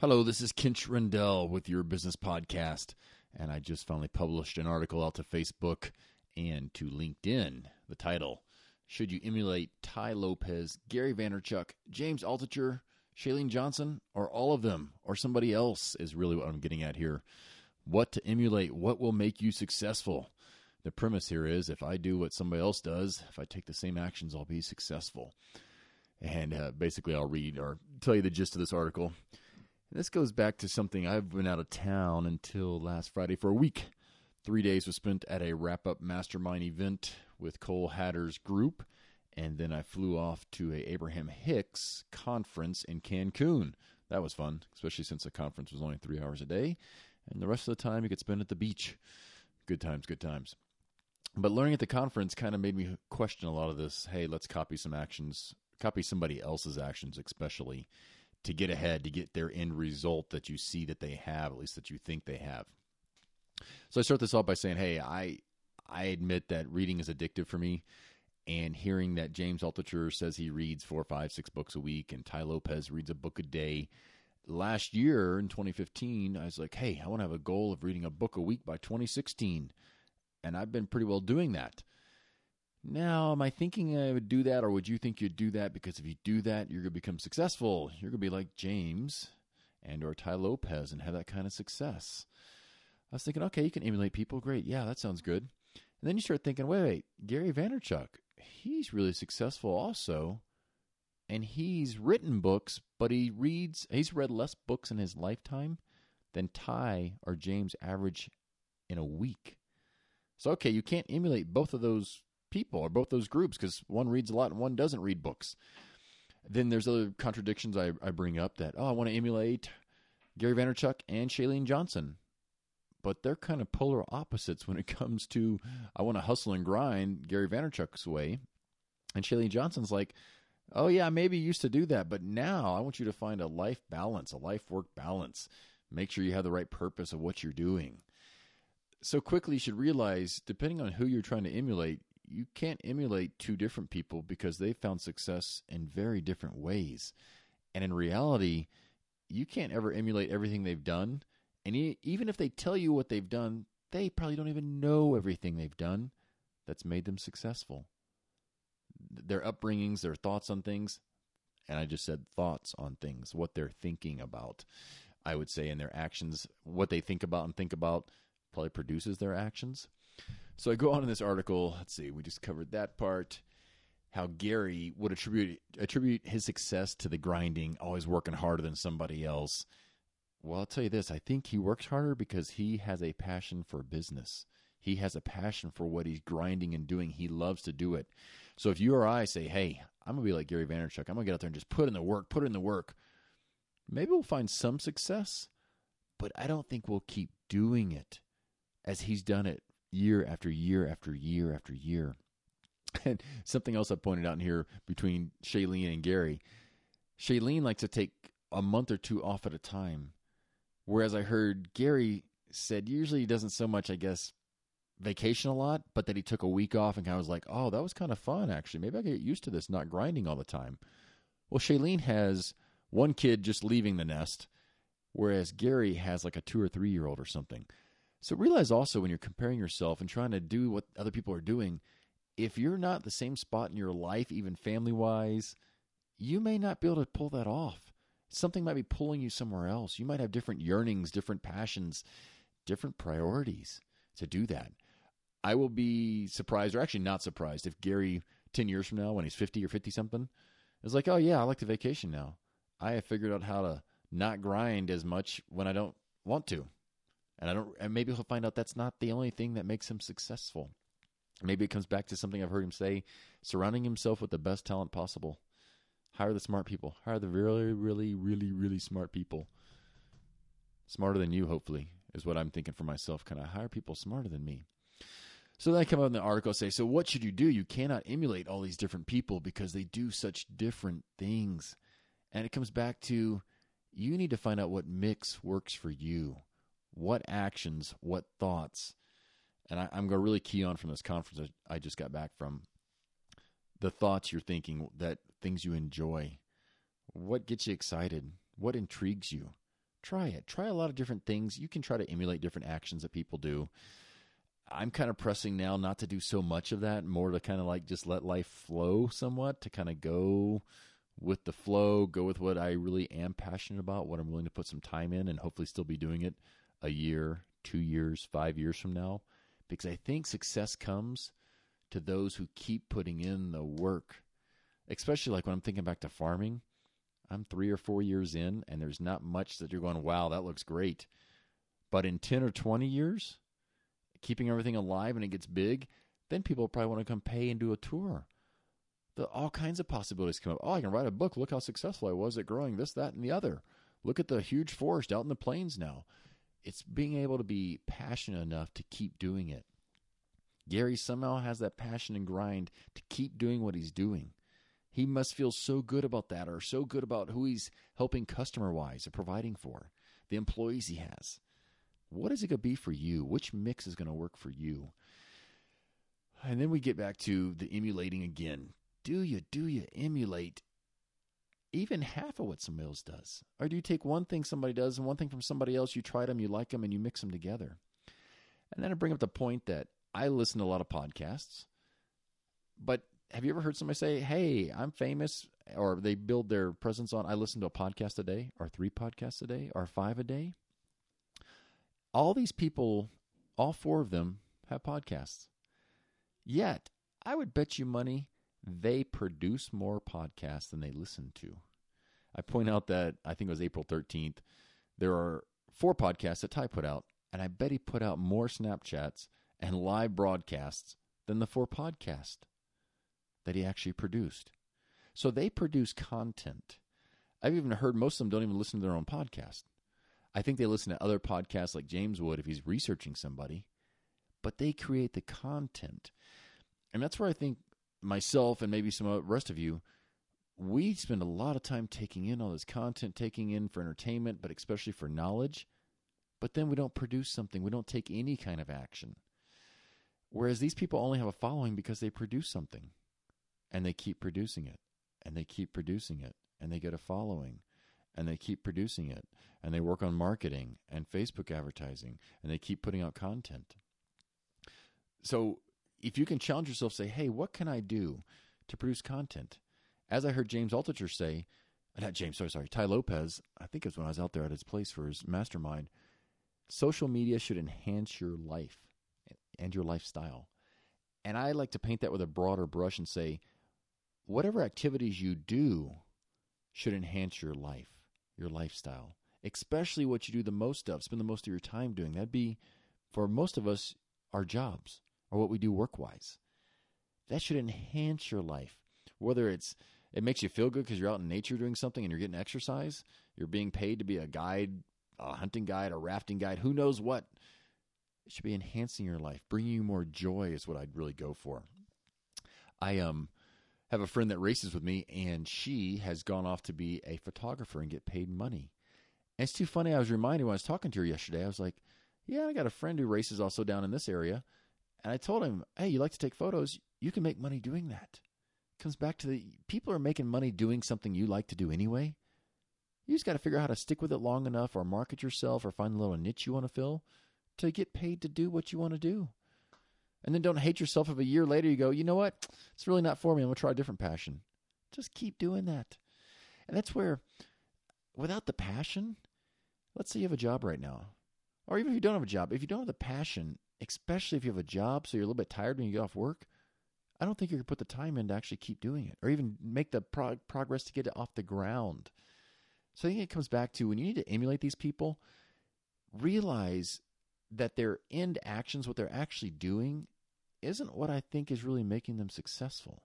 Hello, this is Kinch Reindl with Your Business Podcast, and I just finally published an article out to Facebook and to LinkedIn. The title, Should You Emulate Ty Lopez, Gary Vaynerchuk, James Altucher, Shaylene Johnson, or all of them, or somebody else is really what I'm getting at here. What to emulate, what will make you successful? The premise here is if I do what somebody else does, if I take the same actions, I'll be successful. And basically I'll read or tell you the gist of this article. This goes back to something. I've been out of town until last Friday for a week. 3 days was spent at a wrap-up mastermind event with Cole Hatter's group, and then I flew off to a Abraham Hicks conference in Cancun. That was fun, especially since the conference was only 3 hours a day, and the rest of the time you could spend at the beach. Good times, good times. But learning at the conference kind of made me question a lot of this. Hey, let's copy some actions, copy somebody else's actions especially, to get ahead, to get their end result that you see that they have, at least that you think they have. So I start this off by saying, hey, I admit that reading is addictive for me, and hearing that James Altucher says he reads 4, 5, 6 books a week, and Ty Lopez reads a book a day. Last year in 2015, I was like, hey, I want to have a goal of reading a book a week by 2016, and I've been pretty well doing that. Now, am I thinking I would do that, or would you think you'd do that? Because if you do that, you're going to become successful. You're going to be like James and or Ty Lopez and have that kind of success. I was thinking, okay, you can emulate people. Great. Yeah, that sounds good. And then you start thinking, wait, Gary Vaynerchuk, he's really successful also. And he's written books, but he's read less books in his lifetime than Ty or James average in a week. So, okay, you can't emulate both of those people or both those groups because one reads a lot and one doesn't read books. Then there's other contradictions I bring up that, I want to emulate Gary Vaynerchuk and Shaylene Johnson, but they're kind of polar opposites when it comes to, I want to hustle and grind Gary Vaynerchuk's way. And Shaylene Johnson's like, oh yeah, maybe you used to do that, but now I want you to find a life balance, a life work balance. Make sure you have the right purpose of what you're doing. So quickly you should realize, depending on who you're trying to emulate, you can't emulate two different people because they found success in very different ways. And in reality, you can't ever emulate everything they've done. And even if they tell you what they've done, they probably don't even know everything they've done that's made them successful. Their upbringings, their thoughts on things, and I just said thoughts on things, what they're thinking about, I would say, and their actions, what they think about and think about probably produces their actions. So I go on in this article. Let's see, we just covered that part. How Gary would attribute his success to the grinding, always working harder than somebody else. Well, I'll tell you this. I think he works harder because he has a passion for business. He has a passion for what he's grinding and doing. He loves to do it. So if you or I say, hey, I'm going to be like Gary Vaynerchuk. I'm going to get out there and just put in the work. Maybe we'll find some success, but I don't think we'll keep doing it as he's done it. Year after year after year after year. And something else I pointed out in here between Shaylene and Gary. Shaylene likes to take a month or two off at a time. Whereas I heard Gary said usually he doesn't so much, I guess, vacation a lot, but that he took a week off and kind of was like, oh, that was kind of fun actually. Maybe I could get used to this, not grinding all the time. Well, Shaylene has one kid just leaving the nest, whereas Gary has like a 2 or 3-year-old or something. So realize also when you're comparing yourself and trying to do what other people are doing, if you're not the same spot in your life, even family-wise, you may not be able to pull that off. Something might be pulling you somewhere else. You might have different yearnings, different passions, different priorities to do that. I will be surprised, or actually not surprised, if Gary 10 years from now when he's 50 or 50-something is like, oh, yeah, I like to vacation now. I have figured out how to not grind as much when I don't want to. And maybe he'll find out that's not the only thing that makes him successful. Maybe it comes back to something I've heard him say, surrounding himself with the best talent possible. Hire the smart people. Hire the really, really, really, really smart people. Smarter than you, hopefully, is what I'm thinking for myself. Can I hire people smarter than me? So then I come out in the article and say, so what should you do? You cannot emulate all these different people because they do such different things. And it comes back to you need to find out what mix works for you. What actions, what thoughts, and I'm going to really key on from this conference I just got back from, the thoughts you're thinking, that things you enjoy, what gets you excited, what intrigues you, try it. Try a lot of different things. You can try to emulate different actions that people do. I'm kind of pressing now not to do so much of that, more to kind of like just let life flow somewhat, to kind of go with the flow, go with what I really am passionate about, what I'm willing to put some time in, and hopefully still be doing it a year, 2 years, 5 years from now. Because I think success comes to those who keep putting in the work, especially like when I'm thinking back to farming. I'm 3 or 4 years in, and there's not much that you're going, wow, that looks great. But in 10 or 20 years, keeping everything alive and it gets big, then people probably want to come pay and do a tour. All kinds of possibilities come up. Oh, I can write a book. Look how successful I was at growing this, that, and the other. Look at the huge forest out in the plains now. It's being able to be passionate enough to keep doing it. Gary somehow has that passion and grind to keep doing what he's doing. He must feel so good about that, or so good about who he's helping customer-wise or providing for, the employees he has. What is it going to be for you? Which mix is going to work for you? And then we get back to the emulating again. Do you emulate even half of what Sam Mills does? Or do you take one thing somebody does and one thing from somebody else, you try them, you like them, and you mix them together? And then I bring up the point that I listen to a lot of podcasts, but have you ever heard somebody say, hey, I'm famous, or they build their presence on, I listen to a podcast a day, or 3 podcasts a day, or 5 a day? All these people, all 4 of them have podcasts. Yet, I would bet you money they produce more podcasts than they listen to. I point out that, I think it was April 13th, there are 4 podcasts that Ty put out, and I bet he put out more Snapchats and live broadcasts than the 4 podcasts that he actually produced. So they produce content. I've even heard most of them don't even listen to their own podcast. I think they listen to other podcasts like James would if he's researching somebody, but they create the content. And that's where I think myself and maybe some of the rest of you, we spend a lot of time taking in all this content, taking in for entertainment, but especially for knowledge, but then we don't produce something. We don't take any kind of action. Whereas these people only have a following because they produce something. And they keep producing it, and they keep producing it, and they get a following, and they keep producing it, and they work on marketing and Facebook advertising, and they keep putting out content. So if you can challenge yourself, say, hey, what can I do to produce content? As I heard James Altucher say, Ty Lopez, I think it was when I was out there at his place for his mastermind, social media should enhance your life and your lifestyle. And I like to paint that with a broader brush and say, whatever activities you do should enhance your life, your lifestyle, especially what you do the most of, spend the most of your time doing. That'd be, for most of us, our jobs or what we do work-wise. That should enhance your life, whether it makes you feel good because you're out in nature doing something and you're getting exercise, you're being paid to be a guide, a hunting guide, a rafting guide, who knows what. It should be enhancing your life, bringing you more joy is what I'd really go for. I have a friend that races with me, and she has gone off to be a photographer and get paid money. And it's too funny. I was reminded when I was talking to her yesterday, I was like, yeah, I got a friend who races also down in this area. And I told him, hey, you like to take photos. You can make money doing that. It comes back to the people are making money doing something you like to do anyway. You just got to figure out how to stick with it long enough or market yourself or find a little niche you want to fill to get paid to do what you want to do. And then don't hate yourself if a year later you go, you know what? It's really not for me. I'm going to try a different passion. Just keep doing that. And that's where, without the passion, let's say you have a job right now. Or even if you don't have a job, if you don't have the passion, especially if you have a job so you're a little bit tired when you get off work, I don't think you're going to put the time in to actually keep doing it or even make the progress to get it off the ground. So I think it comes back to when you need to emulate these people, realize that their end actions, what they're actually doing, isn't what I think is really making them successful.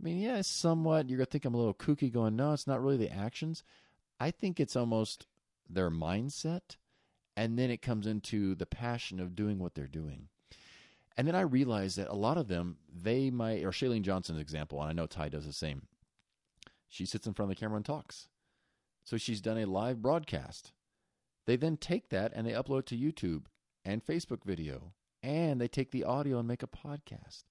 I mean, yeah, somewhat. You're going to think I'm a little kooky going, no, it's not really the actions. I think it's almost their mindset, and then it comes into the passion of doing what they're doing. And then I realized that a lot of them, they might, or Shaylene Johnson's example, and I know Ty does the same. She sits in front of the camera and talks. So she's done a live broadcast. They then take that and they upload to YouTube and Facebook video, and they take the audio and make a podcast.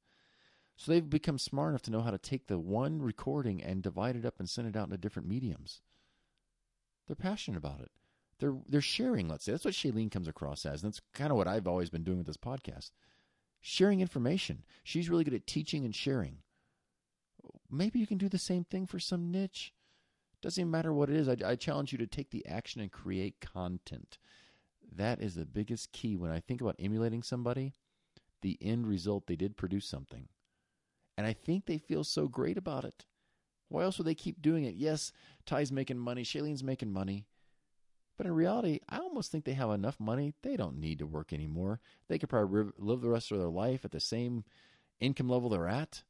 So they've become smart enough to know how to take the one recording and divide it up and send it out into different mediums. They're passionate about it. They're sharing, let's say. That's what Shaylene comes across as, and that's kind of what I've always been doing with this podcast. Sharing information. She's really good at teaching and sharing. Maybe you can do the same thing for some niche. Doesn't even matter what it is. I challenge you to take the action and create content. That is the biggest key. When I think about emulating somebody, the end result, they did produce something. And I think they feel so great about it. Why else would they keep doing it? Yes, Ty's making money. Shaylene's making money. But in reality, I almost think they have enough money. They don't need to work anymore. They could probably live the rest of their life at the same income level they're at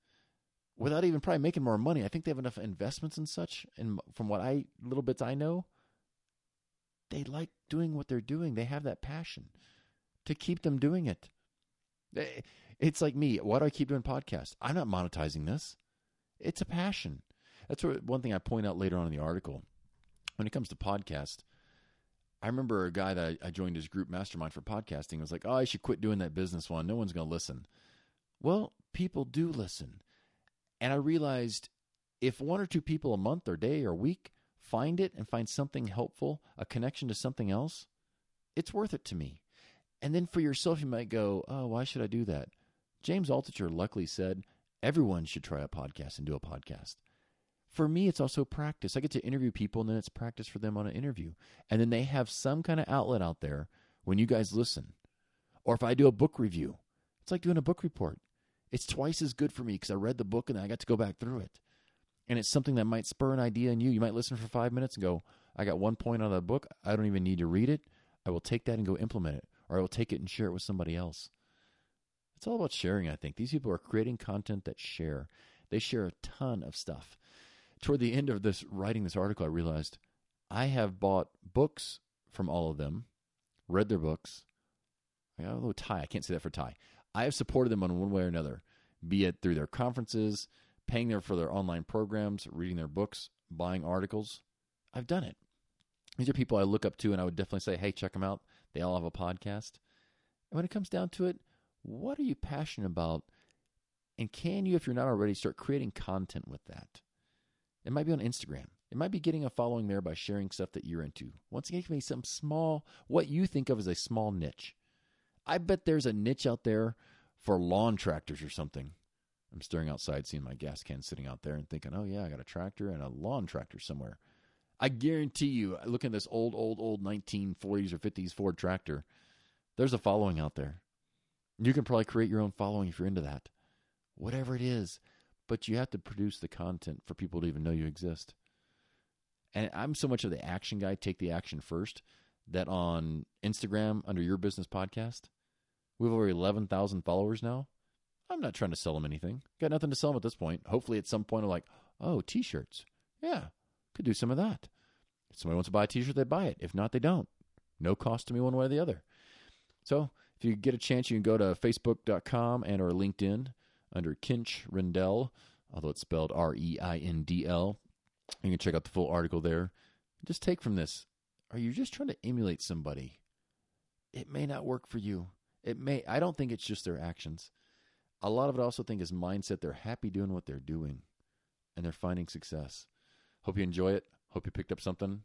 without even probably making more money. I think they have enough investments and such. And from what little bits I know, they like doing what they're doing. They have that passion to keep them doing it. It's like me. Why do I keep doing podcasts? I'm not monetizing this. It's a passion. That's one thing I point out later on in the article. When it comes to podcasts, I remember a guy that I joined his group mastermind for podcasting was like, oh, I should quit doing that business one. No one's going to listen. Well, people do listen. And I realized if one or two people a month or day or week find it and find something helpful, a connection to something else, it's worth it to me. And then for yourself, you might go, oh, why should I do that? James Altucher luckily said, everyone should try a podcast and do a podcast. For me, it's also practice. I get to interview people, and then it's practice for them on an interview. And then they have some kind of outlet out there when you guys listen. Or if I do a book review, it's like doing a book report. It's twice as good for me because I read the book, and I got to go back through it. And it's something that might spur an idea in you. You might listen for 5 minutes and go, I got one point out of that book. I don't even need to read it. I will take that and go implement it. Or I will take it and share it with somebody else. It's all about sharing, I think. These people are creating content that share. They share a ton of stuff. Toward the end of writing this article, I realized I have bought books from all of them, read their books. Although Ty, I can't say that for Ty. I have supported them on one way or another, be it through their conferences, paying for their online programs, reading their books, buying articles. I've done it. These are people I look up to, and I would definitely say, hey, check them out. They all have a podcast. And when it comes down to it, what are you passionate about? And can you, if you're not already, start creating content with that? It might be on Instagram. It might be getting a following there by sharing stuff that you're into. Once again, it can be some small, what you think of as a small niche. I bet there's a niche out there for lawn tractors or something. I'm staring outside, seeing my gas can sitting out there and thinking, oh yeah, I got a tractor and a lawn tractor somewhere. I guarantee you, looking at this old 1940s or 50s Ford tractor, there's a following out there. You can probably create your own following if you're into that. Whatever it is. But you have to produce the content for people to even know you exist. And I'm so much of the action guy, take the action first, that on Instagram, under Your Business Podcast, we have over 11,000 followers now. I'm not trying to sell them anything. Got nothing to sell them at this point. Hopefully at some point I'm like, oh, t-shirts. Yeah, could do some of that. If somebody wants to buy a t-shirt, they buy it. If not, they don't. No cost to me one way or the other. So if you get a chance, you can go to facebook.com and or LinkedIn. Under Kinch Reindl, although it's spelled R-E-I-N-D-L. You can check out the full article there. Just take from this. Are you just trying to emulate somebody? It may not work for you. I don't think it's just their actions. A lot of it I also think is mindset. They're happy doing what they're doing, and they're finding success. Hope you enjoy it. Hope you picked up something.